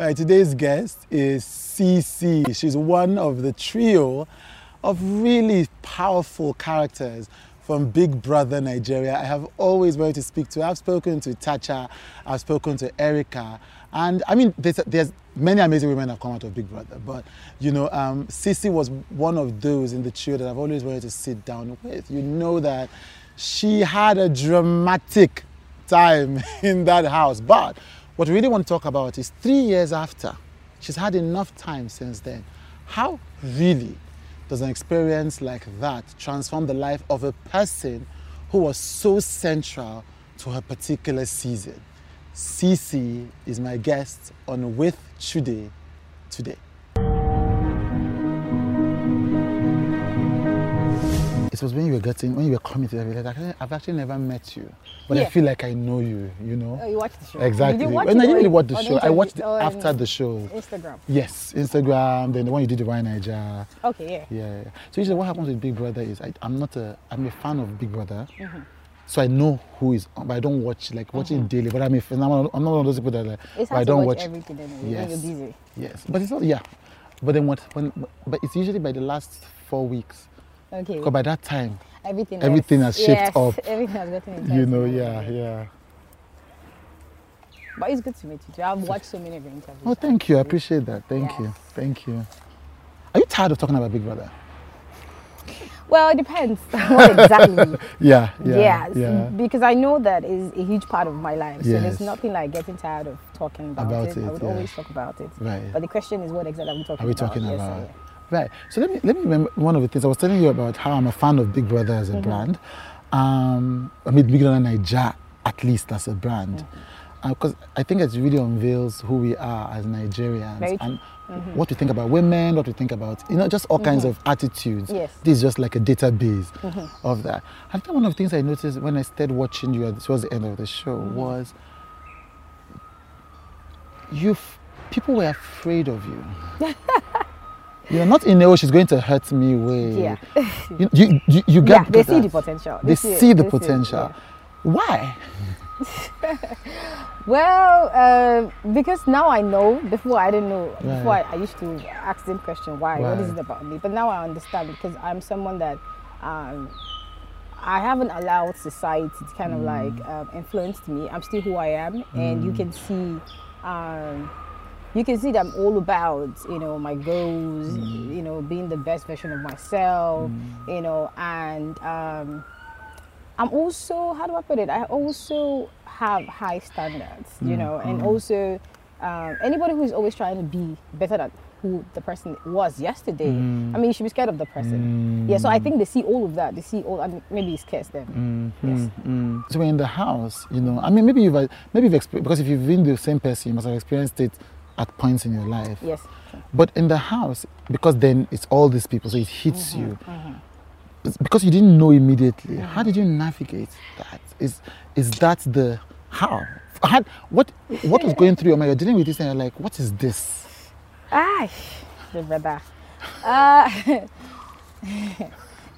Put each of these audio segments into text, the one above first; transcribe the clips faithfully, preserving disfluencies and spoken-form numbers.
Right, today's guest is CeeC. She's one of the trio of really powerful characters from Big Brother Nigeria. I have always wanted to speak to. I've spoken to Tacha, I've spoken to Erica, and I mean, there's, there's many amazing women that have come out of Big Brother, but you know, um, CeeC was one of those in the trio that I've always wanted to sit down with. You know that she had a dramatic time in that house, but what we really want to talk about is three years after. She's had enough time since then. How really does an experience like that transform the life of a person who was so central to her particular season? CeeC is my guest on With Chudé today. It was when you were getting, when you were coming to the village, I've actually never met you, but yeah. I feel like I know you, you know? Oh, you watched the show. Exactly. Did you watch well, no, I didn't really watch the show. I watched it after the show. Instagram. Yes, Instagram, then the one you did the Y! Niger. Okay, yeah. Yeah, yeah. So usually what happens with Big Brother is, I, I'm not a, I'm a fan of Big Brother, mm-hmm. so I know who is on, but I don't watch, like watching mm-hmm. daily, but I'm, a, I'm, not, I'm not one of those people that like, it's hard I don't to watch, watch everything, anyway, yes. When you're busy. Yes, but it's not, yeah. But then what, when, but it's usually by the last four weeks, okay. Because by that time, everything, everything has, has shaped yes, up. Everything has gotten intense. You know, yeah, yeah. But it's good to meet you too. I've watched so many of your interviews. Oh, thank you. I appreciate that. Thank yes. you. Thank you. Are you tired of talking about Big Brother? Well, it depends. What exactly? yeah, yeah, yes, yeah. Because I know that is a huge part of my life. So yes. there's nothing like getting tired of talking about, about it. it. I would yeah. always talk about it. Right. But the question is, what exactly are we talking about? Are we talking about? about? Yes, about? Right. So let me let me remember one of the things I was telling you about, how I'm a fan of Big Brother as a mm-hmm. brand. Um, I mean, Big Brother Nigeria at least as a brand, because mm-hmm. uh, I think it really unveils who we are as Nigerians right. and mm-hmm. what we think about women, what we think about, you know, just all kinds mm-hmm. of attitudes. Yes. This is just like a database mm-hmm. of that. I think one of the things I noticed when I started watching you towards the end of the show mm-hmm. was you people were afraid of you. You're not in a, she's going to hurt me way. Yeah. you, you, you, you get yeah, they see the potential. They, they see, see the they potential. See yeah. Why? Well, uh, because now I know. Before I didn't know. Right. Before I, I used to ask them question, why? Right. What is it about me? But now I understand because I'm someone that um, I haven't allowed society to kind mm. of like um, influence me. I'm still who I am. Mm. And you can see... Um, You can see that I'm all about, you know, my goals, mm. you know, being the best version of myself, mm. you know, and um, I'm also, how do I put it? I also have high standards, mm. you know, and mm. also um, anybody who's always trying to be better than who the person was yesterday, mm. I mean, you should be scared of the person. Mm. Yeah, so I think they see all of that. They see all, and maybe it scares them. Mm. Yes. Mm. So we're in the house, you know, I mean, maybe you've, maybe you've experienced, because if you've been the same person, you must have experienced it at points in your life. Yes. Sure. But in the house, because then it's all these people, so it hits mm-hmm, you. Mm-hmm. Because you didn't know immediately, mm-hmm. how did you navigate that? Is is that the how? how what what was going through your mind? You're dealing with this and you're like, what is this? Ah, the brother. Uh,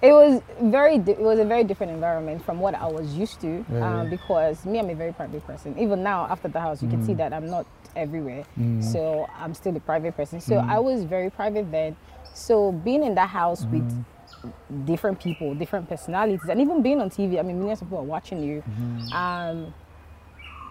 it was very it was a very different environment from what I was used to. Really? Um, because me, I'm a very private person. Even now after the house, you mm. can see that I'm not everywhere. Mm. So I'm still a private person. So mm. I was very private then. So being in that house mm. with different people, different personalities, and even being on T V, I mean, millions of people are watching you. Mm. Um,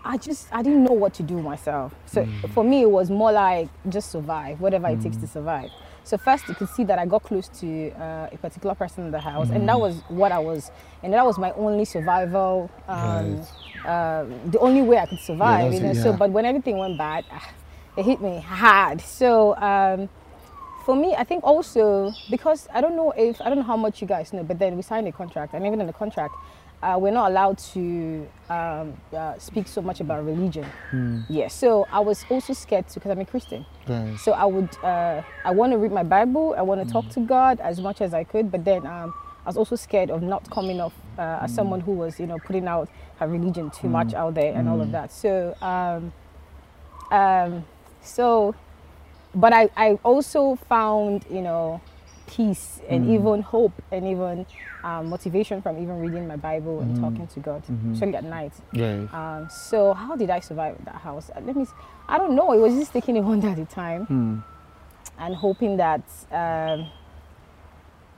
I just, I didn't know what to do myself. So mm. for me, it was more like just survive, whatever mm. it takes to survive. So first you could see that I got close to uh, a particular person in the house mm. and that was what I was, and that was my only survival, um, right. uh, the only way I could survive. Yeah, you know? Yeah. So, but when everything went bad, it hit me hard. So um, for me, I think also, because I don't know if, I don't know how much you guys know, but then we signed a contract, and even in the contract, Uh, we're not allowed to um, uh, speak so much about religion. Mm. Yeah, so I was also scared too because I'm a Christian. Right. So I would, uh, I want to read my Bible, I want to mm. talk to God as much as I could, but then um, I was also scared of not coming off uh, as mm. someone who was, you know, putting out her religion too mm. much out there and mm. all of that. So, um, um, so, but I, I also found, you know, peace and mm. even hope and even um, motivation from even reading my Bible and mm. talking to God, mm-hmm. especially at night. Yes. Um, so how did I survive that house? Let me. I don't know. It was just taking it one day at a time mm. and hoping that um,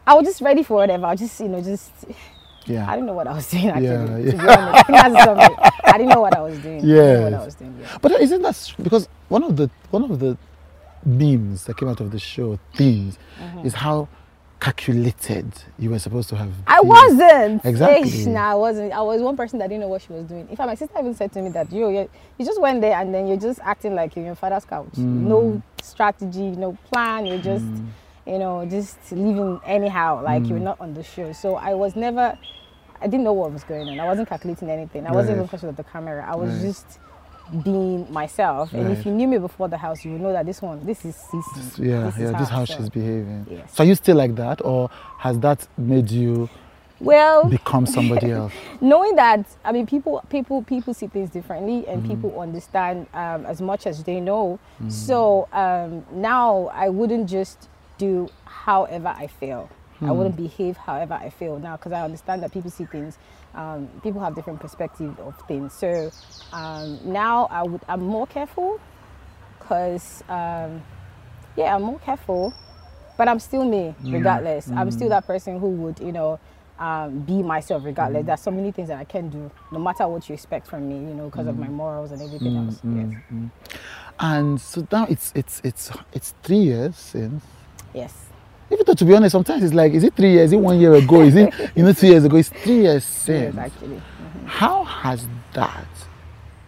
I was just ready for whatever. I was just, you know, just. Yeah. I didn't know what I was doing actually. Yeah, yeah. To be honest. That's something. I didn't know what I was doing. Yes. I yeah. But isn't that because one of the one of the memes that came out of the show themes mm-hmm. is how calculated you were supposed to have been. I wasn't. Exactly. No, nah, I wasn't. I was one person that didn't know what she was doing. In fact, my sister even said to me that you you just went there and then you're just acting like you're in your father's couch. Mm. No strategy, no plan. You're just. Mm. You know, just living anyhow, like mm. you're not on the show. So I was never, I didn't know what was going on. I wasn't calculating anything. I right. wasn't even conscious of the camera. I was right. just being myself. Right. And if you knew me before the house, you would know that this one, this is CeeC. Yeah, this yeah, is this is how she's behaving. Yes. So are you still like that, or has that made you well become somebody else? Knowing that, I mean, people, people, people see things differently, and mm. people understand um, as much as they know. Mm. So um, now I wouldn't just. Do however I feel. Hmm. I wouldn't behave however I feel now because I understand that people see things, um, people have different perspectives of things. So um, now I would, I'm more careful because, um, yeah, I'm more careful, but I'm still me regardless. Yeah. Mm. I'm still that person who would, you know, um, be myself regardless. Mm. There's so many things that I can do, no matter what you expect from me, you know, because mm. of my morals and everything mm. else. Mm. Yes. Mm. And so now it's it's it's it's three years since. Yes. Even though, to be honest, sometimes it's like, is it three years? Is it one year ago? Is it, you know, two years ago? It's three years since. Yes, actually. Mm-hmm. How has that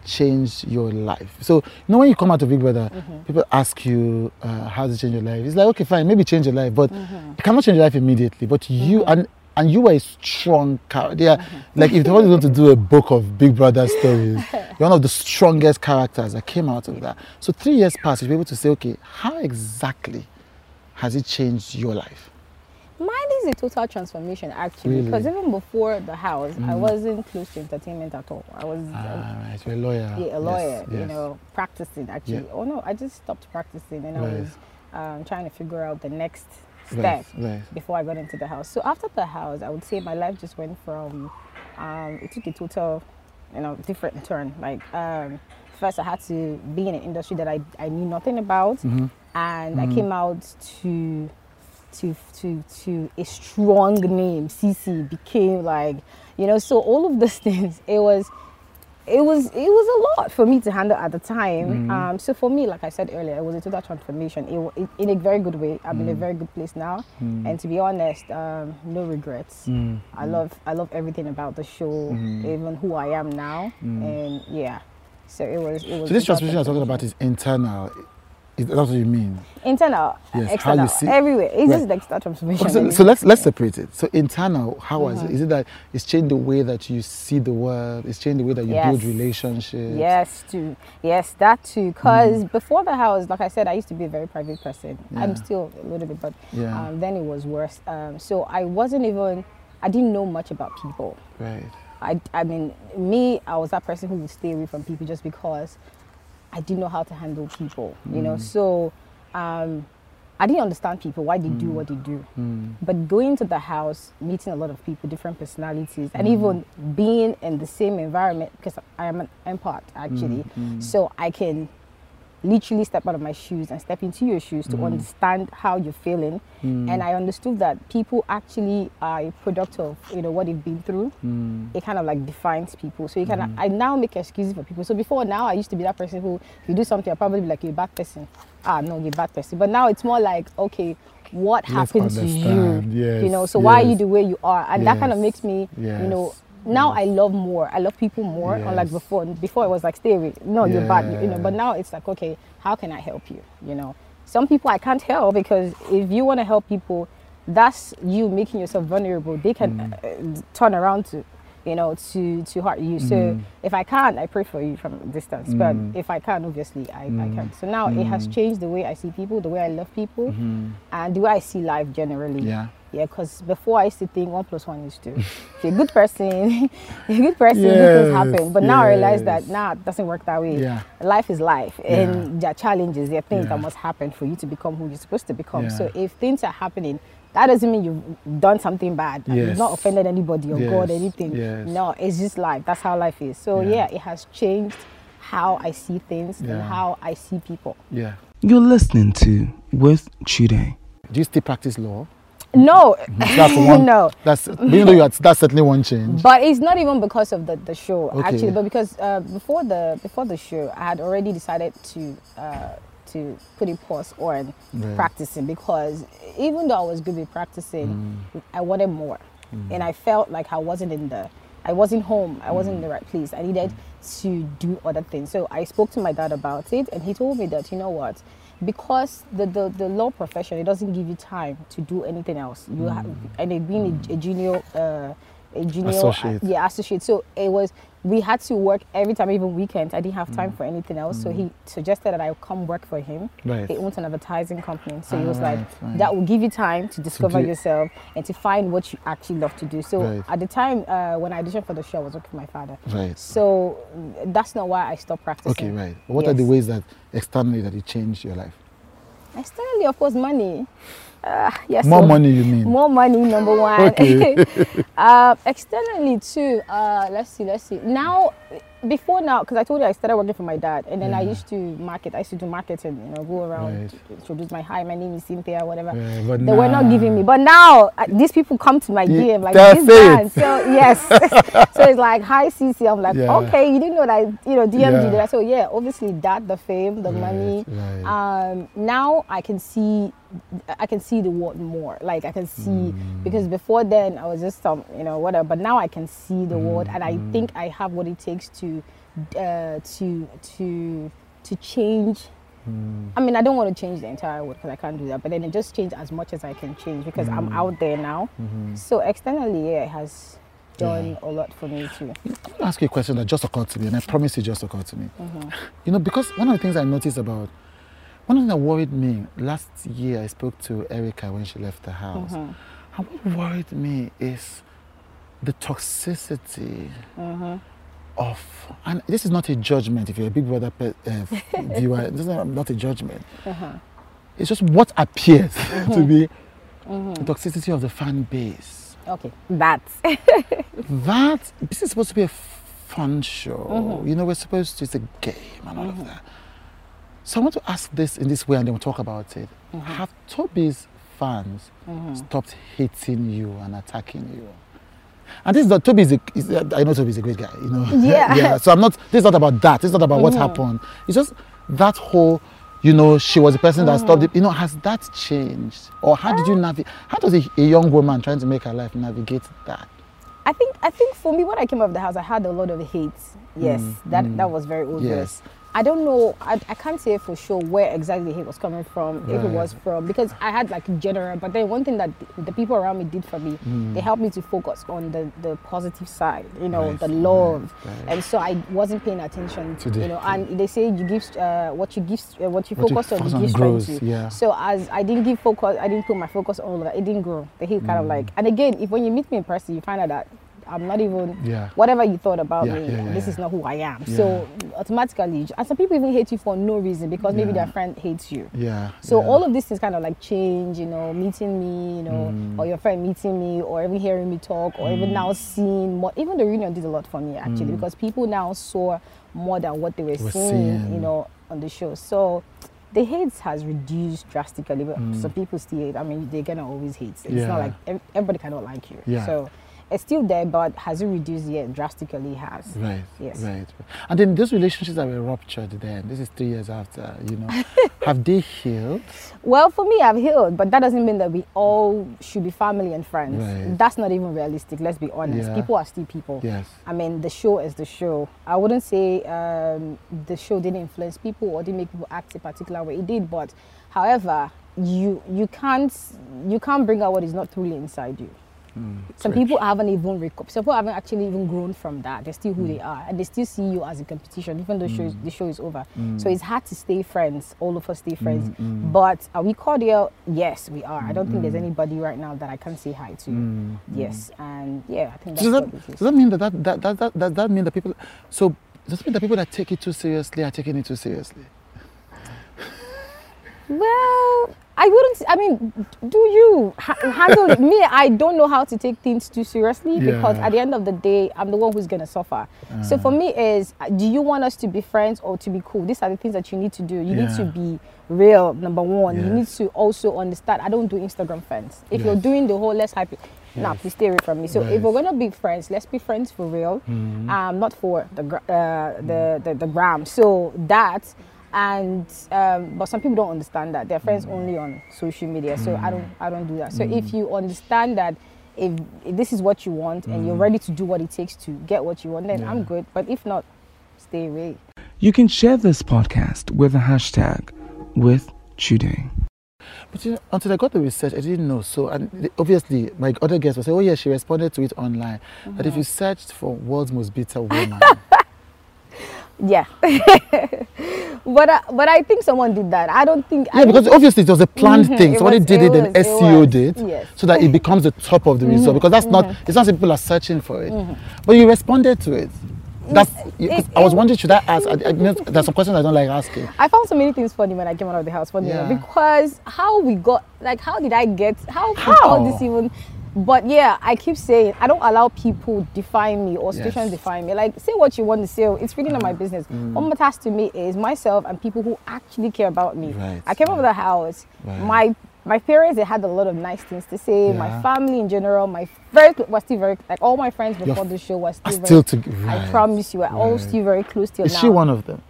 changed your life? So, you know, when you come out of Big Brother, mm-hmm. people ask you, uh, how does it change your life? It's like, okay, fine, maybe change your life, but mm-hmm. it cannot change your life immediately. But you, mm-hmm. and and you were a strong character. Yeah, mm-hmm. Like, if they wanted to do a book of Big Brother stories, you're one of the strongest characters that came out of that. So three years passed, you'll be able to say, okay, how exactly has it changed your life? Mine is a total transformation, actually, because really? Even before the house, mm. I wasn't close to entertainment at all. I was ah, I, right. You're a lawyer. Yeah, a lawyer, yes, you yes. know, practicing, actually. Yeah. Oh, no, I just stopped practicing, and right. I was um, trying to figure out the next step right. Right. before I got into the house. So after the house, I would say my life just went from, um, it took a total, you know, different turn. Like, um, first I had to be in an industry that I, I knew nothing about. Mm-hmm. And mm. I came out to, to, to, to a strong name. CeeC became like, you know, so all of those things, it was, it was, it was a lot for me to handle at the time. Mm. Um, so for me, like I said earlier, it was a total transformation. It, it, in a very good way. I'm mm. in a very good place now. Mm. And to be honest, um, no regrets. Mm. I love, I love everything about the show, mm. even who I am now. Mm. And yeah, so it was, it was. So this transformation I'm talking about is internal. Is that what you mean? Internal, yes, external, how you see, everywhere. It's right. just like start transformation. So, so let's let's separate it. So internal, how mm-hmm. is it? Is it that it's changed the way that you see the world? It's changed the way that you yes. build relationships? Yes, too. Yes, that too. Because mm. before the house, like I said, I used to be a very private person. Yeah. I'm still a little bit, but yeah. um, then it was worse. Um, so I wasn't even, I didn't know much about people. Right. I, I mean, me, I was that person who would stay away from people just because I didn't know how to handle people, you mm. know, so um, I didn't understand people, why they mm. do what they do. Mm. But going to the house, meeting a lot of people, different personalities, mm. and even being in the same environment, because I am an empath, actually, mm. Mm. so I can literally step out of my shoes and step into your shoes to mm. understand how you're feeling. Mm. And I understood that people actually are a product of, you know, what they've been through. Mm. It kind of like defines people. So you kind of, mm. I now make excuses for people. So before now, I used to be that person who, if you do something, I'll probably be like, you're a bad person. Ah, no, you're a bad person. But now it's more like, okay, what Let's happened understand. To you? Yes, you know, so yes. why are you the way you are? And yes. that kind of makes me, yes. you know, now yes. I love more. I love people more, yes. unlike before. Before it was like, stay away. No, yeah. you're bad, you know. But now it's like, okay, how can I help you? You know, some people I can't help because if you want to help people, that's you making yourself vulnerable. They can mm. uh, turn around to, you know, to to hurt you. So mm. if I can't, I pray for you from a distance. Mm. But if I can, obviously, I, mm. I can't. So now mm. it has changed the way I see people, the way I love people, mm. and the way I see life generally. Yeah. Yeah, because before I used to think one plus one is two. If you're a good person, you're a good person, yes, good things happen. But yes. now I realize that nah, it doesn't work that way. Yeah. Life is life, yeah. and there are challenges, there are things yeah. that must happen for you to become who you're supposed to become. Yeah. So if things are happening, That doesn't mean you've done something bad. Yes. You've not offended anybody or yes. God, anything. Yes. No, it's just life. That's how life is. So yeah, yeah it has changed how I see things yeah. and how I see people. Yeah. You're listening to With Chudé. Do you still practice law? No, that's one, no. That's even though you had, that's certainly one change. But it's not even because of the the show okay. actually, but because uh, before the before the show, I had already decided to uh, to put a pause on right. practicing, because even though I was good with practicing, mm. I wanted more, mm. and I felt like I wasn't in the, I wasn't home, I wasn't mm. in the right place. I needed mm. to do other things. So I spoke to my dad about it, and he told me that, you know what, because the, the, the law profession, it doesn't give you time to do anything else. You mm. have, and being a, a junior, uh, a junior associate. Uh, yeah, associate. So it was, we had to work every time, even weekends. I didn't have time mm. for anything else. Mm. So he suggested that I come work for him. Right. He owns an advertising company. So ah, he was right, like, right. that will give you time to discover to yourself and to find what you actually love to do. So right. at the time uh, when I auditioned for the show, I was working with my father. Right. So that's not why I stopped practicing. Okay, right. What yes. are the ways that externally that it changed your life? Externally, of course, money. Uh, yes, more so, money, you mean? More money, number one. Okay. uh, externally too, uh, let's see, let's see. Now, before now, because I told you I started working for my dad, and then yeah. I used to market, I used to do marketing, you know, go around, right. introduce my, hi, my name is Cynthia, whatever. Yeah, but they now, were not giving me. But now, uh, these people come to my yeah, D M, like, this man. So, yes. So it's like, hi, CeeC. I'm like, yeah. okay, you didn't know that, you know, D M yeah. did that. So yeah, obviously that, the fame, the right, money. Right. Um, now I can see, I can see the world more. Like I can see, mm. because before then I was just some, you know, whatever. But now I can see the mm. world, and I think I have what it takes to, uh, to, to, to change. Mm. I mean, I don't want to change the entire world because I can't do that. But then it just change as much as I can change, because mm. I'm out there now. Mm-hmm. So externally, yeah, it has done yeah. a lot for me too. I'm going to ask you a question that just occurred to me, and I promise it just occurred to me. Mm-hmm. You know, because one of the things I noticed about. One thing that worried me, last year I spoke to Erica when she left the house, mm-hmm. and what worried me is the toxicity mm-hmm. of, and this is not a judgment, if you're a Big Brother uh, viewer, this is not a judgment, mm-hmm. it's just what appears mm-hmm. to be mm-hmm. the toxicity of the fan base. Okay, that. That, this is supposed to be a fun show, mm-hmm. you know, we're supposed to, it's a game and all mm-hmm. of that. So I want to ask this in this way, and then we'll talk about it. Mm-hmm. Have Toby's fans mm-hmm. stopped hating you and attacking you? And this is not, Toby is, a, is a, I know Toby is a great guy, you know. Yeah. yeah. So I'm not, this is not about that. It's not about mm-hmm. what happened. It's just that whole, you know, she was the person that mm-hmm. stopped it. You know, has that changed? Or how did you navigate, how does a, a young woman trying to make her life navigate that? I think, I think for me, when I came out of the house, I had a lot of hate. Yes, mm-hmm. that, that was very obvious. Yes. I don't know, I, I can't say for sure where exactly he was coming from, right. if it was from, because I had like general, but then one thing that the, the people around me did for me, mm. they helped me to focus on the, the positive side, you know, right. the love. Right. Right. And so I wasn't paying attention to, you know, and they say you give, uh, what you give, uh, what you what focus you on, you give grows, to. Yeah. So as I didn't give focus, I didn't put my focus on all of that, it didn't grow. The hate mm. kind of like, and again, if when you meet me in person, you find out that I'm not even, yeah. whatever you thought about yeah, me, yeah, yeah, this yeah. is not who I am. Yeah. So automatically, and some people even hate you for no reason, because maybe yeah. their friend hates you. Yeah. So yeah. all of this is kind of like change, you know, meeting me, you know, mm. or your friend meeting me, or even hearing me talk, or mm. even now seeing more. Even the reunion did a lot for me, actually, mm. because people now saw more than what they were, were seeing, seeing, you know, on the show. So the hate has reduced drastically, but mm. some people still hate. I mean, they're going to always hate. It's yeah. not like, everybody cannot like you. Yeah. So it's still there, but has it reduced yet? Drastically has. Right, yes. right. And then those relationships that were ruptured then, this is three years after, you know, have they healed? Well, for me, I've healed, but that doesn't mean that we all should be family and friends. Right. That's not even realistic, let's be honest. Yeah. People are still people. Yes. I mean, the show is the show. I wouldn't say um, the show didn't influence people or didn't make people act a particular way. It did, but however, you, you, can't, you can't bring out what is not truly inside you. Mm, some rich. people haven't even recovered. Some people haven't actually even grown from that. They're still who mm. they are, and they still see you as a competition, even though mm. show is, the show is over. Mm. So it's hard to stay friends. All of us stay friends. Mm, mm. But are we cordial? Yes, we are. I don't mm. think there's anybody right now that I can't say hi to. Mm. Yes, mm. and yeah, I think that's so that, what it is. Does that mean that that that that, that, that, that mean that people? So does that mean that people that take it too seriously are taking it too seriously? Well, I I wouldn't, I mean, do you handle it? Me, I don't know how to take things too seriously, yeah, because at the end of the day, I'm the one who's going to suffer. Uh, so for me is, do you want us to be friends or to be cool? These are the things that you need to do. You yeah. need to be real, number one. Yes. You need to also understand, I don't do Instagram friends. If yes. you're doing the whole less happy, yes. nah, please stay away from me. So right. if we're going to be friends, let's be friends for real, mm-hmm. um, not for the, uh, the, the, the gram. So that... And um, but some people don't understand that they're friends mm. only on social media, so mm. I don't I don't do that. So mm. if you understand that if, if this is what you want mm. and you're ready to do what it takes to get what you want, then yeah. I'm good. But if not, stay away. You can share this podcast with the hashtag With Chudé. But you know, until I got the research, I didn't know. So and obviously, my other guests will say, "Oh yeah, she responded to it online." Mm-hmm. But if you searched for "world's most bitter woman." Yeah, but uh, but I think someone did that. I don't think. Yeah, I because obviously it was a planned mm-hmm. thing. Somebody was, did it, and S E O did, yes. so that it becomes the top of the mm-hmm. result. Because that's mm-hmm. not. It's not people are searching for it, mm-hmm. but you responded to it. That's. It, I was it, wondering, should I ask? I, I, there's some questions I don't like asking. I found so many things funny when I came out of the house. Funny yeah. because how we got, like, how did I get? How how this even? But yeah, I keep saying, I don't allow people define me or situations yes. define me. Like, say what you want to say, it's really not my business. Mm. What matters to me is myself and people who actually care about me. Right. I came right. out of the house, right. my my parents, they had a lot of nice things to say, yeah. my family in general, my friends were still very, like all my friends before the show were still, very, still to, right. I promise you, we're right. all still very close till now. Is she one of them?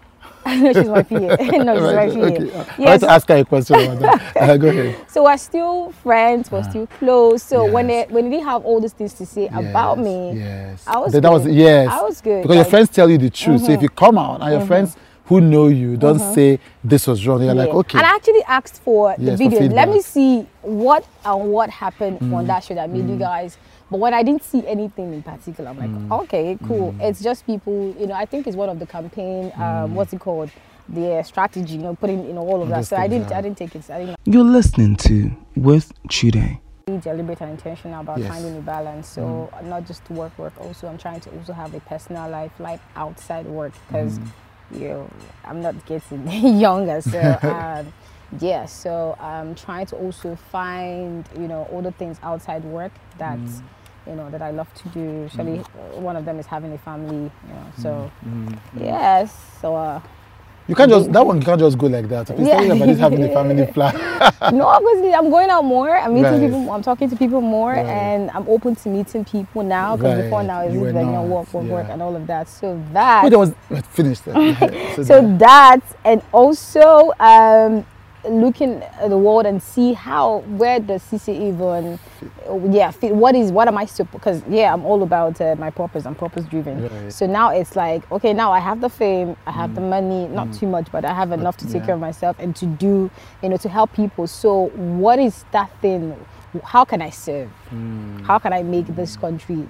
No, she's my P A. No, she's right, my okay. P A. Yes. I had to ask her a question about that. Uh, go ahead. So we're still friends, we're ah. still close. So yes. when they when they have all these things to say yes. about me, yes. I was that, that was yes. I was good. Because like, your friends tell you the truth. Mm-hmm. So if you come out and mm-hmm. your friends who know you don't mm-hmm. say this was wrong, you're yeah. like, okay. And I actually asked for yes, the video. For Let me see what and what happened mm. on that show that made mm. you guys. But when I didn't see anything in particular, I'm like, mm. okay, cool. Mm. It's just people, you know, I think it's one of the campaign, um, mm. what's it called? The uh, strategy, you know, putting in you know, all of that. So I didn't, out. I didn't take it. I didn't. You're listening to With Chudé. Be deliberate and intentional about yes. finding a balance. So mm. not just work, work. Also, I'm trying to also have a personal life, life outside work, because, mm. you know, I'm not getting younger. So, um, yeah, so I'm trying to also find, you know, all the things outside work that... Mm. you know, that I love to do. Usually, mm. one of them is having a family, you know, so, mm. yes, so. Uh, you can't just, that one you can't just go like that. Please yeah. tell me about this having a family plan. No, obviously, I'm going out more. I'm meeting right. people, I'm talking to people more, right. and I'm open to meeting people now, because right. before now, it's like, you know, work, work, yeah. work, and all of that. So that. Wait, that was, finish that. Yeah, so, so that, and also, um, looking at the world and see how where does CeeC even fit. yeah fit, what is what am I supposed, because yeah I'm all about uh, my purpose. I'm purpose driven, right. so now it's like, okay, now I have the fame, I have mm. the money, not mm. too much, but I have enough but, to take yeah. care of myself and to do, you know, to help people. So what is that thing? How can I serve? mm. How can I make this country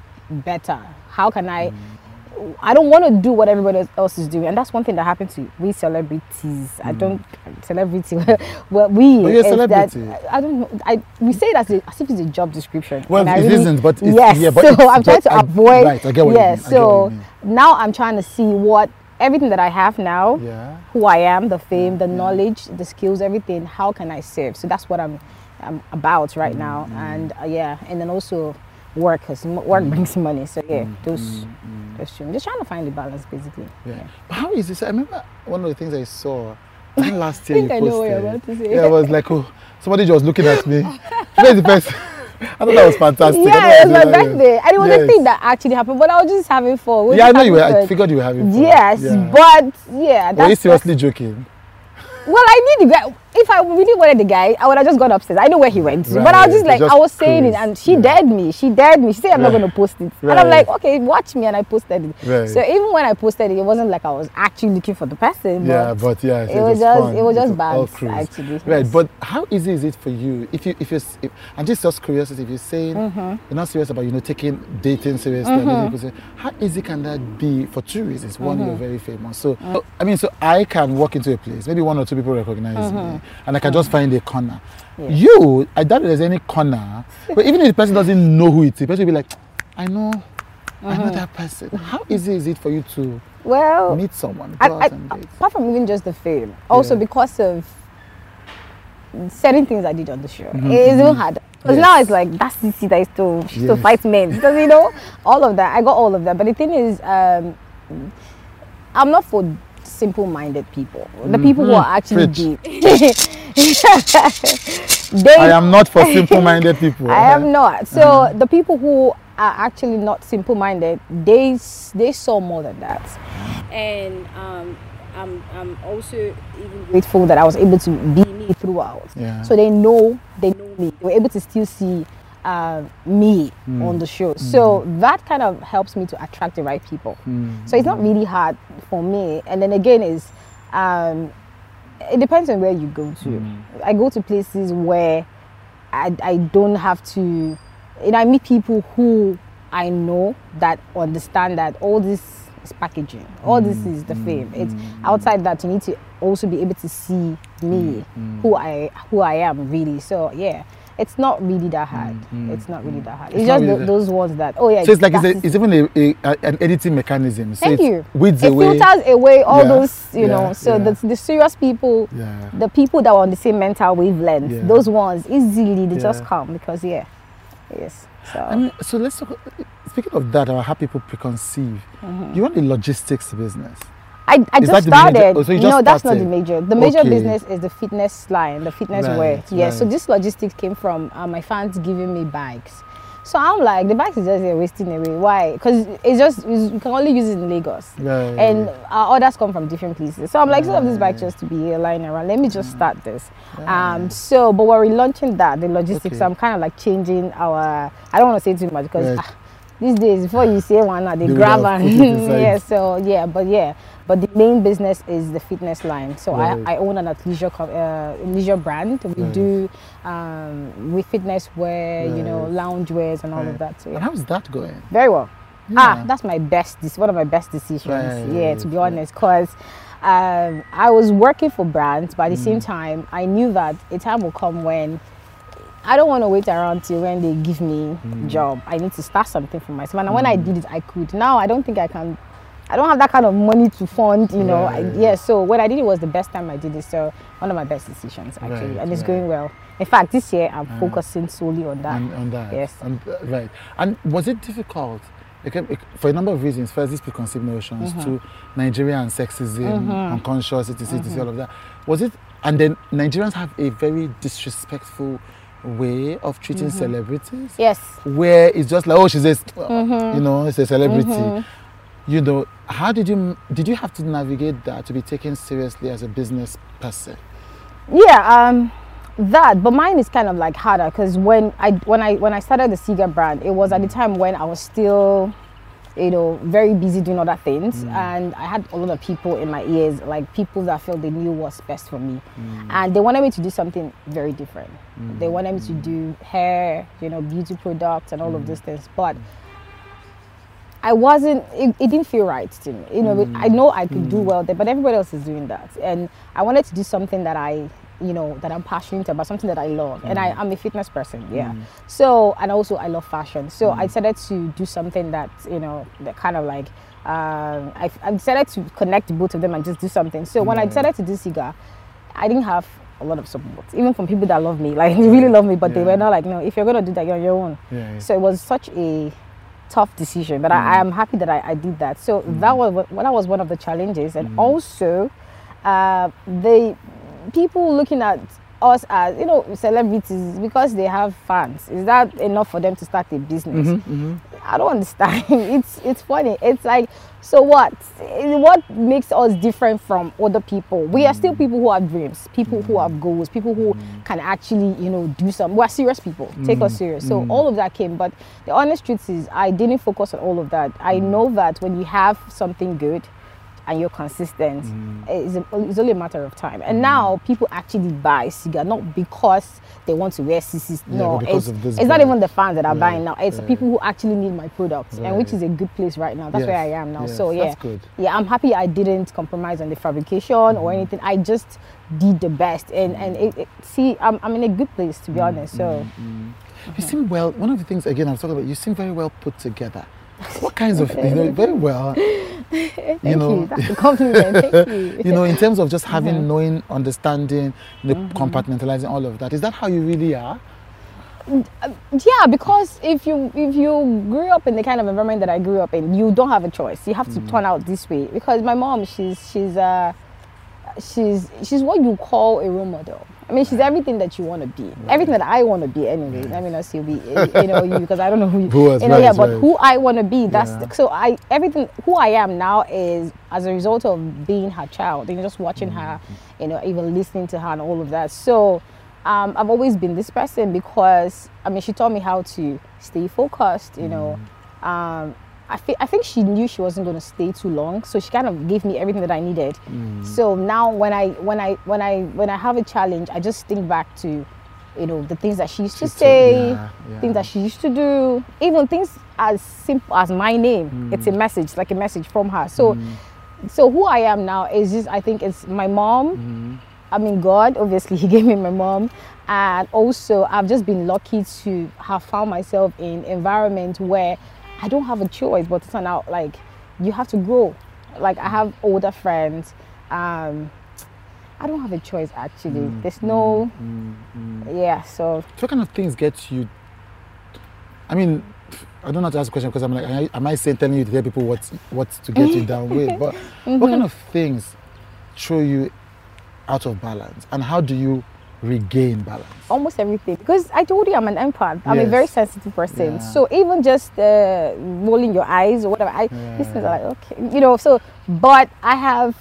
better? How can I mm. I don't want to do what everybody else is doing, and that's one thing that happened to we celebrities. Mm. I don't celebrity. Well, we. But you're a celebrity. That, I don't know. I we say that as, as if it's a job description. Well, it really, isn't, but it's, yes. Yeah, but so it's, I'm trying to avoid. I, right, I get what yeah, you mean. So now I'm trying to see what everything that I have now, yeah. who I am, the fame, the yeah. knowledge, the skills, everything. How can I serve? So that's what I'm, I'm about right mm. now, and uh, yeah, and then also work, because work mm. brings money. So yeah, mm. those. Mm. I'm just trying to find the balance, basically. Yeah. yeah. But how is this? I remember one of the things I saw last year. I think you I know what you're about to say. Yeah, I was like, oh, somebody just looking at me. Where's the person? I thought that was fantastic. Yeah, it was my birthday. And it was yes. a thing that actually happened, but I was just having fun. We yeah, I know you were. Fun. I figured you were having fun. Yes, yeah. but yeah. That's, were you seriously that's... joking? Well, I knew the guy. If I really wanted the guy, I would have just gone upstairs. I know where he went. Right. But I was just like, just I was saying cruise. it, and she yeah. dared me. She dared me. She said, I'm right. not going to post it. Right. And I'm like, okay, watch me. And I posted it. Right. So even when I posted it, it wasn't like I was actually looking for the person. But yeah, but yeah. It, it was, was just, it was just bad, actually. Right. But how easy is it for you? If you, if you're, if, and just just curiosity, if you're saying, mm-hmm. you're not serious about, you know, taking dating seriously, mm-hmm. how easy can that be for two reasons? One, mm-hmm. you're very famous. So, mm-hmm. I mean, so I can walk into a place, maybe one or two people recognize mm-hmm. me, and I can mm. just find a corner. Yeah. You, I doubt there's any corner. But even if the person doesn't know who it is, the person will be like, I know, mm-hmm. I know that person. How easy is it for you to well, meet someone? I, I, apart from even just the fame, also yeah. because of certain things I did on the show. Mm-hmm. It's even harder. Because yes. now it's like, that's CeeC that is still, she yes. still fights men. Because, you know, all of that. I got all of that. But the thing is, um, I'm not for simple-minded people. The people mm-hmm. who are actually Preach. deep. they, I am not for simple-minded people. I am not. So mm-hmm. the people who are actually not simple-minded, they they saw more than that. And um, I'm, I'm also even grateful that I was able to be me throughout. Yeah. So they know they know me. They were able to still see uh, me mm. on the show. Mm. So that kind of helps me to attract the right people. Mm. So it's not really hard for me. And then again, is um, it depends on where you go to. Mm. I go to places where I, I don't have to. And I meet people who I know that understand that all this is packaging, all mm, this is the mm, fame. It's mm, outside that you need to also be able to see me, mm, who I who I am really. So yeah, it's not really that hard. Mm, it's not really that hard. It's, it's just really th those ones that oh yeah. So it's like it's, a, it's even a, a, a, an editing mechanism. So Thank you. It away. filters away all yeah, those you yeah, know. So yeah. the the serious people, yeah. the people that are on the same mental wavelength, yeah. those ones easily they yeah. just come because yeah. Yes. So. I mean, so let's talk. Speaking of that, how people preconceive. Mm-hmm. You want the logistics business? I, I just started. Oh, so you just no, that's started. not the major. The major okay. business is the fitness line, the fitness right, wear. Yes. Right. So this logistics came from uh, my fans giving me bikes. So I'm like, the bikes is just uh, wasting away. Why? Because it's just it's, you can only use it in Lagos, right, and our orders come from different places. So I'm like, right. some of this bike just to be uh, lying around. Let me just start this. Right. Um. So, but we're relaunching that the logistics. Okay. So I'm kind of like changing our. I don't want to say too much because. Right. Ah, these days, before you say one, they, they grab and yeah. So yeah, but yeah, but the main business is the fitness line. So right. I, I own an athleisure uh, leisure brand. We right. do um, with fitness wear, right. you know, lounge wears and all right. of that. So, yeah. And how's that going? Very well. Yeah. Ah, that's my best. This one of my best decisions. Right. Yeah, to be honest, because. Um, I was working for brands, but at the mm. same time, I knew that a time will come when. I don't want to wait around till when they give me mm. a job. I need to start something for myself. And mm. when I did it, I could. Now I don't think I can. I don't have that kind of money to fund, you know. Right. I, yeah. So when I did it was the best time I did it. So one of my best decisions actually, right, and it's right. going well. In fact, this year I'm uh, focusing solely on that. And, on that. Yes. And, uh, right. And was it difficult? It came, it, for a number of reasons. First, these preconceived notions. Mm-hmm. Two, Nigeria and sexism, mm-hmm. unconscious, et cetera, mm-hmm. all of that. Was it? And then Nigerians have a very disrespectful way of treating mm-hmm. celebrities, yes, where it's just like, oh, she's a, mm-hmm. you know, it's a celebrity, mm-hmm. you know. How did you did you have to navigate that to be taken seriously as a business person? Yeah, um, that. But mine is kind of like harder because when I when I when I started the Sika brand, it was at the time when I was still, you know, very busy doing other things, mm. and I had a lot of people in my ears, like people that felt they knew what's best for me, mm. and they wanted me to do something very different. Mm. They wanted me to do hair, you know, beauty products and all mm. of these things, but I wasn't, it, it didn't feel right to me. You know, mm. I know I could mm. do well there, but everybody else is doing that, and I wanted to do something that I, you know, that I'm passionate about, something that I love, mm. and I, I'm a fitness person, yeah. Mm. So, and also I love fashion, so mm. I decided to do something that, you know, that kind of like, um, I, I decided to connect both of them and just do something. So when yeah. I decided to do Sika, I didn't have a lot of support, even from people that love me, like they really love me, but yeah. they were not like, no, if you're gonna do that, you're on your own. Yeah, yeah. So it was such a tough decision, but mm. I, I am happy that I, I did that. So mm. that was well, that was one of the challenges, and mm. also uh, they. People looking at us as, you know, celebrities because they have fans. Is that enough for them to start a business? Mm-hmm, mm-hmm. I don't understand. It's it's funny. It's like, so what? What makes us different from other people? We mm-hmm. are still people who have dreams, people mm-hmm. who have goals, people who mm-hmm. can actually, you know, do some. We're serious people. Mm-hmm. Take us serious. So mm-hmm. all of that came. But the honest truth is, I didn't focus on all of that. Mm-hmm. I know that when you have something good, and you're consistent, mm. it's, a, it's only a matter of time. And mm. now people actually buy Sika, not because they want to wear C Cs. Yeah, no, it's, it's not even the fans that are right. buying now. It's right. people who actually need my product, right. and which is a good place right now. That's yes. where I am now. Yes. So yeah, that's good. Yeah, I'm happy I didn't compromise on the fabrication mm. or anything. I just did the best, and and it, it, see, I'm I'm in a good place to be mm. honest. So mm. you okay. seem well. One of the things again I'm talking about, you seem very well put together. What kinds of, you know, very well. Thank you, know, you. That's a compliment. Thank you. You know, in terms of just having mm-hmm. knowing, understanding, the mm-hmm. compartmentalizing all of that, is that how you really are? Yeah, because if you if you grew up in the kind of environment that I grew up in, you don't have a choice. You have to mm. turn out this way. Because my mom, she's she's uh she's she's what you call a role model. I mean, she's everything that you want to be, right. everything that I want to be. Anyway, let me not say we, you know, you, because I don't know who you, who you know, right, yeah, but right. who I want to be. That's yeah. the, so I everything who I am now is as a result of being her child, and just watching mm. her, you know, even listening to her and all of that. So. Um, I've always been this person because, I mean, she taught me how to stay focused, you know. Mm. Um, I, th I think she knew she wasn't going to stay too long, so she kind of gave me everything that I needed. Mm. So now when I, when, I, when, I, when I have a challenge, I just think back to, you know, the things that she used she to say, yeah, yeah. things that she used to do, even things as simple as my name. Mm. It's a message, like a message from her. So, mm. so who I am now is just, I think it's my mom, mm. I mean, God, obviously, he gave me my mom. And also, I've just been lucky to have found myself in an environment where I don't have a choice, but to turn out, like, you have to grow. Like, I have older friends. Um, I don't have a choice, actually. Mm, There's no... Mm, mm. Yeah, so... So what kind of things get you... I mean... I don't know how to ask a question because I'm like, am I saying telling you to tell people what, what to get you down with? But mm-hmm. what kind of things throw you out of balance, and how do you regain balance? Almost everything, because I told you I'm an empath. I'm yes. a very sensitive person, yeah. so even just uh, rolling your eyes or whatever, I yeah. these things are like okay, you know. So, but I have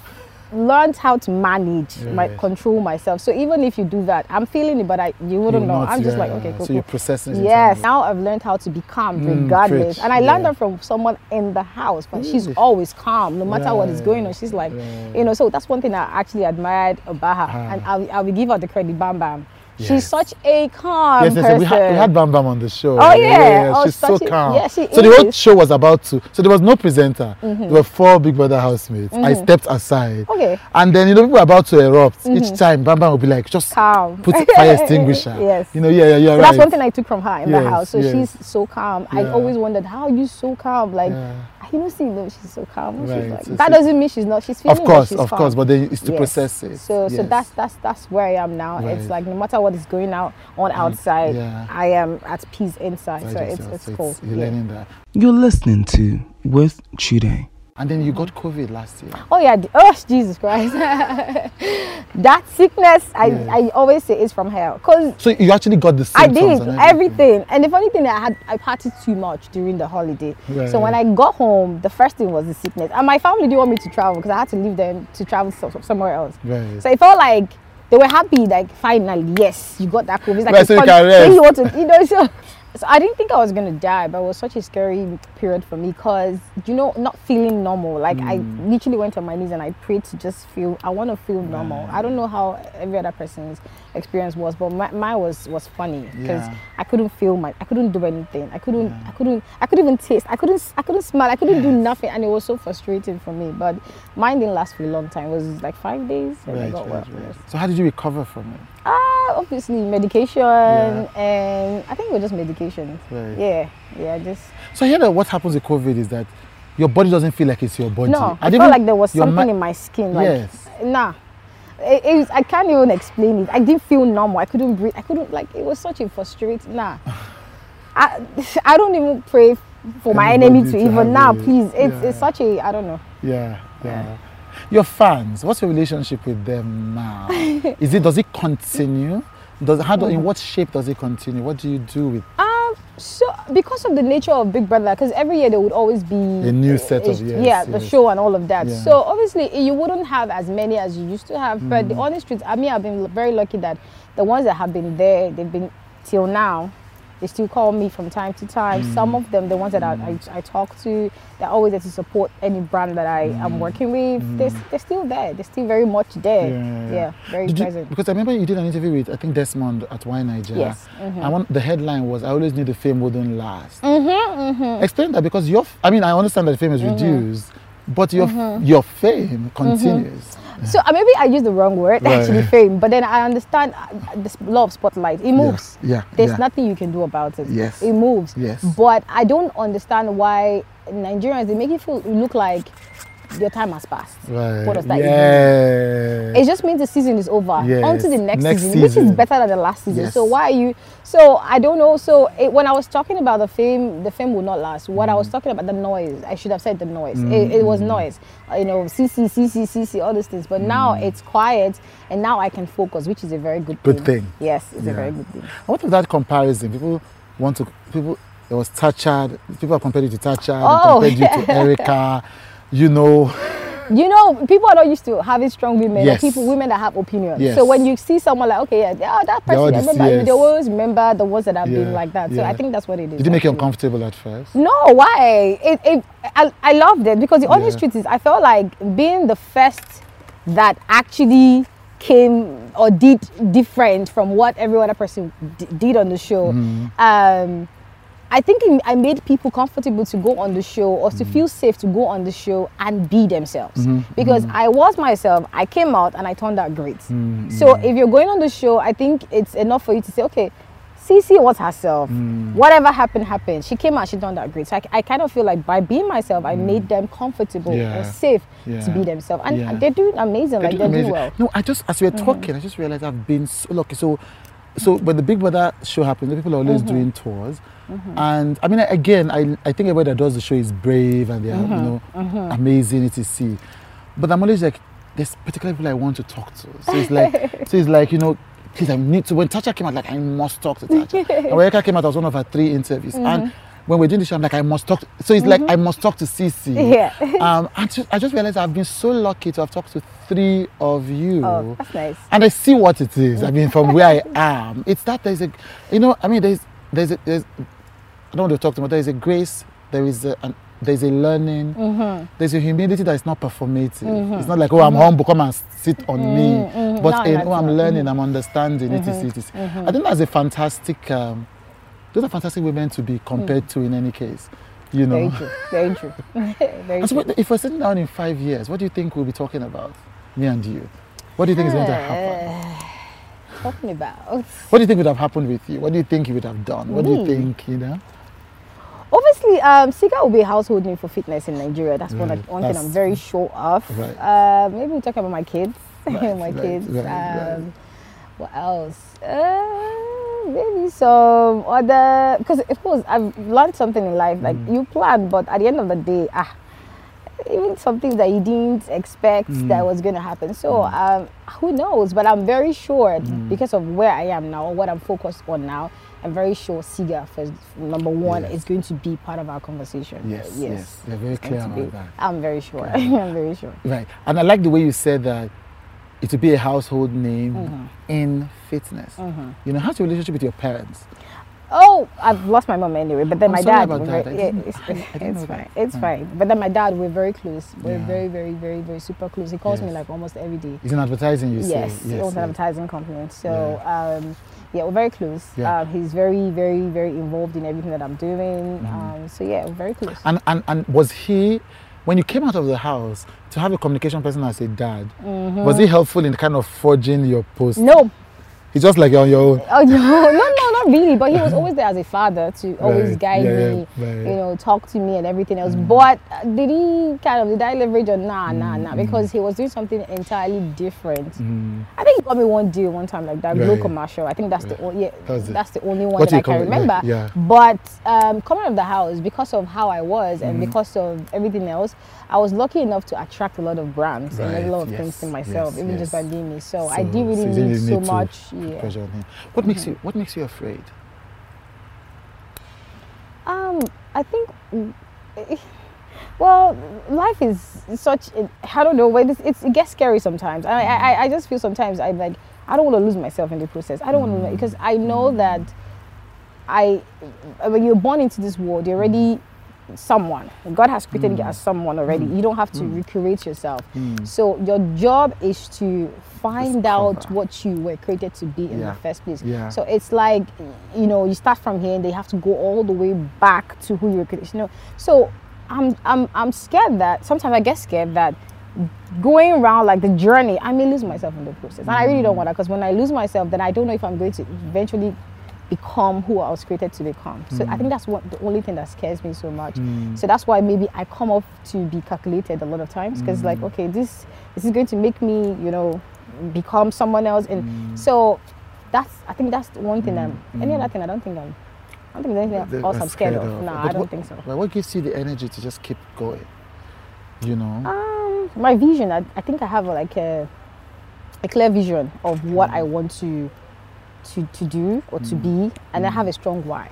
learned how to manage, yeah. my control myself. So even if you do that, I'm feeling it, but I you wouldn't You're know. Not, I'm just yeah. like okay, cool. So you're processing. Yes. Now I've learned how to be calm mm, regardless, rich. and I yeah. learned that from someone in the house. But really? She's always calm, no matter yeah, what is going on. She's like, yeah. you know. So that's one thing I actually admired about her, ah. and I will I'll give her the credit, Bam Bam. Yes. She's such a calm yes, yes, person. Yes, we had, we had Bam Bam on the show. Oh yeah, yeah, yeah. Oh, she's so a, calm. Yeah, she so is. The whole show was about to. So there was no presenter. Mm-hmm. There were four Big Brother housemates. Mm-hmm. I stepped aside. Okay. And then you know people were about to erupt. Mm-hmm. Each time Bam Bam would be like, just calm. Put fire extinguisher. Yes. You know, yeah, yeah, yeah. So right. That's one thing I took from her in yes, the house. So yes. she's so calm. Yeah. I always wondered how are you so calm, like. Yeah. You know, see, no, she's so calm. Right. She's like, so that doesn't mean she's not. She's feeling. Of course, she's of calm. course, but then it's to yes. process it. So, yes. so that's that's that's where I am now. Right. It's like no matter what is going out on mm. outside, yeah. I am at peace inside. So, so it's it's, it's it's cool. You're yeah. learning that. You're listening to With Chudé. And then you got COVID last year. Oh yeah! Oh Jesus Christ! That sickness, I, yeah. I always say, is from hell. Cause so you actually got the symptoms. I did and everything. everything, and the funny thing, I had I partied too much during the holiday. Right. So when I got home, the first thing was the sickness, and my family didn't want me to travel because I had to leave them to travel somewhere else. Right. So it felt like they were happy, like finally, yes, you got that COVID. It's like right, so you can rest. You want to, you know, so. So I didn't think I was going to die, but it was such a scary period for me because, you know, not feeling normal. Like, mm. I literally went on my knees and I prayed to just feel, I want to feel right. normal. I don't know how every other person's experience was, but my, mine was, was funny because yeah. I couldn't feel my, I couldn't do anything. I couldn't, yeah. I couldn't, I couldn't even taste. I couldn't, I couldn't smell. I couldn't yes. do nothing. And it was so frustrating for me, but mine didn't last for a long time. It was like five days. And right, I got right, right. So how did you recover from it? Ah, uh, obviously medication yeah. and I think it was just medication. Right. Yeah, yeah, just. So I hear that what happens with COVID is that your body doesn't feel like it's your body. No, I, I felt like there was something in my skin. Like, yes. Nah, it, it was, I can't even explain it. I didn't feel normal. I couldn't breathe. I couldn't like. It was such a frustrating. Nah, I I don't even pray for my enemy to, to even now. Nah, please, it's yeah. it's such a I don't know. Yeah, yeah. yeah. Your fans. What's your relationship with them now? Is it does it continue? Does how do, in what shape does it continue? What do you do with? Um, So, because of the nature of Big Brother, because every year there would always be a new set of years. Yeah, yes. the show and all of that. Yeah. So, obviously, you wouldn't have as many as you used to have. Mm. But the honest truth, I mean, I've been very lucky that the ones that have been there, they've been till now, they still call me from time to time. Mm. Some of them, the ones that mm. I, I, I talk to, they're always there to support any brand that I mm. am working with. Mm. They're, they're still there. They're still very much there. Yeah, yeah, yeah. yeah very did present. You, because I remember you did an interview with, I think, Desmond at Y! Nigeria. Yes. Mm-hmm. And one, the headline was, I always knew the fame wouldn't last. Mm-hmm, mm-hmm. Explain that because your, I mean, I understand that fame is reduced, mm-hmm. but your, mm-hmm. your fame continues. Mm-hmm. So uh, maybe I use the wrong word, right. actually fame, but then I understand uh, this law of spotlight. It moves. Yes. Yeah. There's yeah. nothing you can do about it. Yes. It moves. Yes. But I don't understand why Nigerians, they make it feel, look like your time has passed. Right. What does that yeah. mean? It just means the season is over. Yes. On to the next, next season, season, which is better than the last season. Yes. So why are you? So I don't know. So it, when I was talking about the fame, the fame will not last. What mm. I was talking about, the noise. I should have said the noise. Mm. It, it was noise. You know, CeeC, CeeC, CeeC, all these things. But mm. now it's quiet, and now I can focus, which is a very good. Good thing. thing. Yes, it's yeah. a very good thing. What of that comparison? People want to people. It was Tacha. People are compared you to Tacha. Oh, they compared yeah. you to Erica. You know, you know, people are not used to having strong women. Yes. People, women that have opinions. Yes. So when you see someone like, okay, yeah, oh, that person, they, I remember, yes. they always remember the ones that have yeah. been like that. So yeah. I think that's what it is. Did it make you uncomfortable at first? No, why? It, it, I, I loved it because the honest yeah. truth is, I felt like being the first that actually came or did different from what every other person d did on the show. Mm. Um, I think I made people comfortable to go on the show or to mm. feel safe to go on the show and be themselves. Mm-hmm. Because mm-hmm. I was myself, I came out and I turned out great. Mm-hmm. So if you're going on the show, I think it's enough for you to say, okay, CeeC was herself. Mm. Whatever happened, happened. She came out, she done that great. So I, I kind of feel like by being myself, I mm. made them comfortable yeah. and safe yeah. to be themselves. And yeah. they're doing amazing, they're like doing they're amazing. doing well. No, I just, as we were talking, mm. I just realized I've been so lucky. So, so when the Big Brother show happened, the people are always mm-hmm. doing tours. Mm-hmm. And I mean, again, I, I think everybody that does the show is brave and they are, mm-hmm. you know, mm-hmm. amazing, et cetera. But I'm always like, there's particular people I want to talk to. So it's like, so it's like, you know, please, I need to. When Tacha came out, like, I must talk to Tacha. And when Erica came out, I was one of her three interviews. Mm-hmm. And when we're doing the show, I'm like, I must talk. To, so it's mm-hmm. like, I must talk to CeeC. Yeah. um, I just, I just realized I've been so lucky to have talked to three of you. Oh, that's nice. And I see what it is. I mean, from where I am, it's that there's a, you know, I mean, there's, there's a, there's, I don't want to talk to them, but there is a grace, there is a, an, there is a learning, mm-hmm. there's a humility that is not performative. Mm-hmm. It's not like, oh, I'm mm-hmm. humble, come and sit on mm-hmm. me. Mm-hmm. But no, in, oh, I'm learning, mm-hmm. I'm understanding, mm-hmm. it is, it is. Mm-hmm. I think that's a fantastic, um, those are fantastic women to be compared mm-hmm. to in any case. You know? Very true, very true. Very true. So if we're sitting down in five years, what do you think we'll be talking about, me and you? What do you think uh, is going to happen? Talking about? What do you think would have happened with you? What do you think you would have done? What mm. do you think, you know? Obviously, um, Sika will be a household name for fitness in Nigeria. That's right. one, one That's, thing I'm very sure of. Right. Uh, maybe we'll talk about my kids. Right, my right, kids. Right, um, right. What else? Uh, maybe some other... Because, of course, I've learned something in life. Like, mm. you plan, but at the end of the day, ah, even something that you didn't expect mm. that was going to happen. So, mm. um, who knows? But I'm very sure, mm. because of where I am now, what I'm focused on now, I'm very sure CeeC, first, number one, yes. is going to be part of our conversation. Yes, yes. yes. You're very clear about that. I'm very sure. I'm very sure. Right. And I like the way you said that it would be a household name mm-hmm. in fitness. Mm-hmm. You know, how's your relationship with your parents? Oh, I've lost my mom anyway, but then I'm my dad. Sorry about that. Very, yeah, it's I, I it's fine. That. It's yeah. fine. But then my dad, we're very close. We're yeah. very, very, very, very super close. He calls yes. me like almost every day. He's in advertising, you yes, say? Yes, he owns yes. an advertising company. So, yeah. um, yeah, we're very close. Yeah. Um, he's very, very, very involved in everything that I'm doing. Mm. Um, so, yeah, we're very close. And, and, and was he, when you came out of the house, to have a communication person as a dad, mm-hmm. was he helpful in kind of forging your post? No. He's just like you're on your own. Oh, no, no, no. Really, but he was always there as a father to always right. guide yeah, me, yeah. Right. you know, talk to me and everything else. Mm. But did he kind of, did I leverage on? Nah, mm. nah, nah, because mm. he was doing something entirely different. Mm. I think he got me one deal one time like that, right. Glow commercial. I think that's right. the only, yeah, that's, that's the only one what that I can remember. Right. Yeah. But um, coming out of the house, because of how I was and mm. because of everything else, I was lucky enough to attract a lot of brands right. and a lot of yes. things to myself, yes. even yes. just by being me. So, so I did really so need so need much. Yeah. Pressure on him. What mm-hmm. makes you? What makes you afraid? Um, I think, well, life is such, I don't know, it's, it's, it gets scary sometimes. I, I, I just feel sometimes I like, I don't want to lose myself in the process. I don't want to, because I know that I, when you're born into this world, you're already someone. God has created mm. you as someone already. You don't have to mm. recreate yourself. Mm. So your job is to find Discover. out what you were created to be in yeah. the first place. Yeah. So it's like, you know, you start from here and they have to go all the way back to who you were created. You know? So I'm, I'm, I'm scared that, sometimes I get scared that going around like the journey, I may lose myself in the process. Mm. And I really don't want that, because when I lose myself, then I don't know if I'm going to eventually become who I was created to become. So mm. I think that's what the only thing that scares me so much. Mm. So that's why maybe I come off to be calculated a lot of times, because mm. like, okay, this this is going to make me, you know, become someone else. And mm. so that's, I think that's the one thing. Mm. I'm, mm. Any other thing, I don't think I'm, I don't think there's anything else I'm scared, scared of. of. No, but I don't what, think so. Like, what gives you the energy to just keep going? You know, um, my vision. I, I think I have a, like a, a clear vision of what mm. I want to. To, to do or to mm. be, and mm. I have a strong why.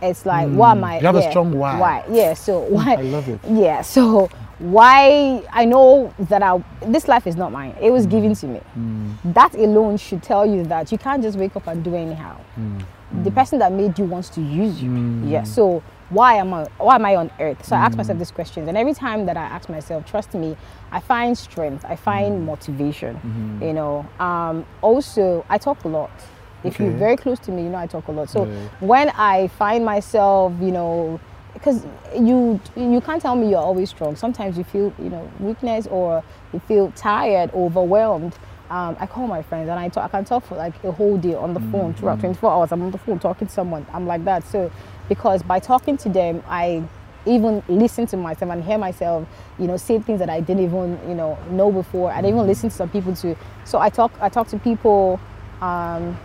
It's like, mm. why am I? You have yeah, a strong why. Why? Yeah. So why? I love it. Yeah. So why? I know that I this life is not mine. It was mm. given to me. Mm. That alone should tell you that you can't just wake up and do anyhow. Mm. The person that made you wants to use you. Mm. Yeah. So why am I? Why am I on earth? So mm. I ask myself these questions, and every time that I ask myself, trust me, I find strength. I find mm. motivation. Mm-hmm. You know. Um, also, I talk a lot. If okay. you're very close to me, you know I talk a lot. So yeah. when I find myself, you know, because you you can't tell me you're always strong. Sometimes you feel, you know, weakness, or you feel tired, overwhelmed. Um, I call my friends and I talk. I can talk for like a whole day on the mm-hmm. phone, throughout twenty-four hours. I'm on the phone talking to someone. I'm like that. So because by talking to them, I even listen to myself and hear myself, you know, say things that I didn't even, you know, know before. I didn't even listen to some people too. So I talk. I talk to people. Um,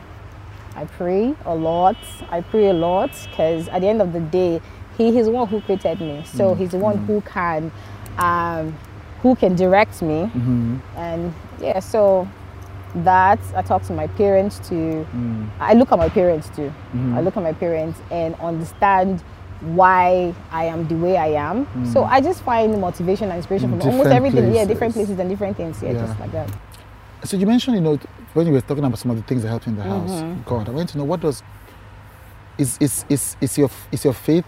I pray a lot. I pray a lot because at the end of the day, he is the one who created me. So mm. he's the one mm. who can, um, who can direct me. Mm-hmm. And yeah, so that I talk to my parents too. Mm. I look at my parents too. Mm. I look at my parents and understand why I am the way I am. Mm. So I just find motivation and inspiration from different almost everything. Places. Yeah, different places and different things. Yeah, yeah, just like that. So you mentioned, you know, when you were talking about some of the things that helped in the house, mm-hmm. God, I want to know what does is is is is your is your faith?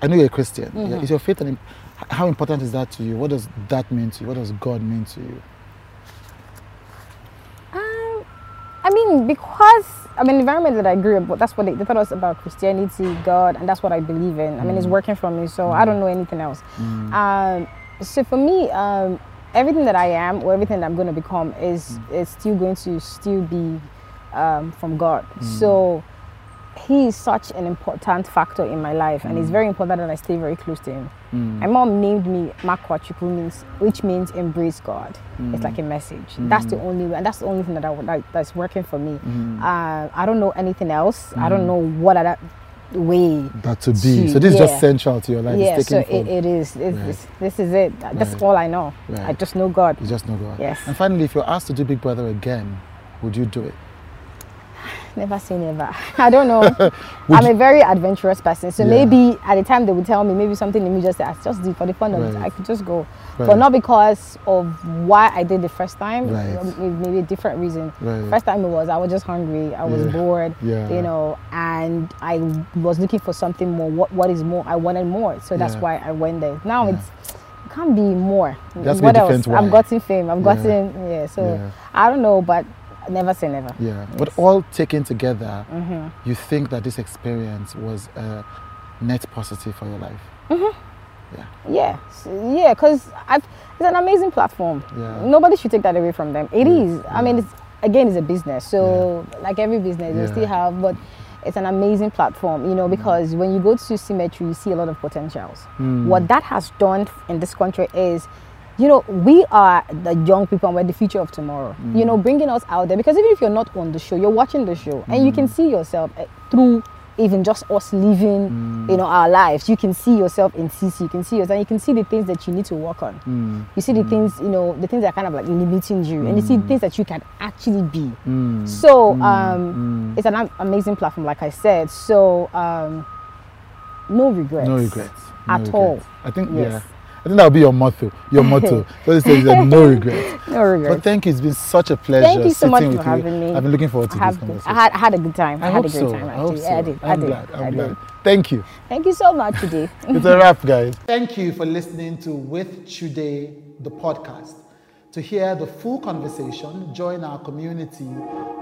I know you're a Christian. Mm-hmm. Yeah, is your faith, and how important is that to you? What does that mean to you? What does God mean to you? Um, I mean, because I mean, the environment that I grew up, but that's what they, they thought was about Christianity, God, and that's what I believe in. I mean, mm. it's working for me, so mm. I don't know anything else. Mm. Um, so for me, um. everything that I am, or everything that I'm going to become, is mm. is still going to still be um, from God. Mm. So he is such an important factor in my life, mm. and it's very important that I stay very close to him. Mm. My mom named me Makwa Chikwu, means, which means embrace God. Mm. It's like a message. Mm. That's the only way, and that's the only thing that, I, that that's working for me. Mm. Uh, I don't know anything else. Mm. I don't know what other way that to be. To, so this yeah. is just central to your life. Yeah, it's so it, it is. It's, right. it's, this is it. That's right. all I know. Right. I just know God. You just know God. Yes. And finally, if you're asked to do Big Brother again, would you do it? Never say never. I don't know. I'm a very adventurous person, so yeah. maybe at the time they would tell me maybe something in me just say, I just do it for the fun of right. it. I could just go, right. but not because of why I did the first time. Right. Maybe a different reason. Right. First time it was I was just hungry. I was yeah. bored. Yeah. You know, and I was looking for something more. What What is more? I wanted more, so that's yeah. why I went there. Now yeah. it's. Can't be more. That's what else? I've gotten fame. I've yeah. gotten yeah. So yeah. I don't know, but. Never say never. Yeah, yes. But all taken together, mm-hmm. you think that this experience was a net positive for your life? Mm-hmm. Yeah. Yeah, yeah, because it's an amazing platform. Yeah. Nobody should take that away from them. It yeah. is. I yeah. mean, it's again, it's a business. So yeah. like every business, yeah. you still have, but it's an amazing platform, you know, because mm. when you go to Symmetry, you see a lot of potentials. Mm. What that has done in this country is, you know, we are the young people and we're the future of tomorrow. Mm. You know, bringing us out there. Because even if you're not on the show, you're watching the show. Mm. And you can see yourself through even just us living, mm. you know, our lives. You can see yourself in CeeC. You can see yourself. You can see the things that you need to work on. Mm. You see the mm. things, you know, the things that are kind of like limiting you. Mm. And you see the things that you can actually be. Mm. So, mm. um, mm. it's an amazing platform, like I said. So, um, no regrets. No regrets. No at regrets. all. I think, yes. yeah. I think that'll be your motto. Your motto. So it's like no regrets. No regrets. But thank you. It's been such a pleasure. Thank you so much for having me. I've been looking forward to this conversation. I had, I had a good time. I, I had a great so. time. I hope so. I did. I'm I did. glad. I'm I glad. Thank you. Thank you so much, Chudé. It's a wrap, guys. Thank you for listening to With Chudé, the podcast. To hear the full conversation, join our community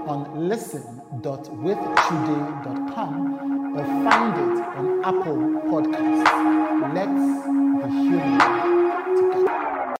on listen dot with chudé dot com or find it on Apple Podcasts. Let's be human.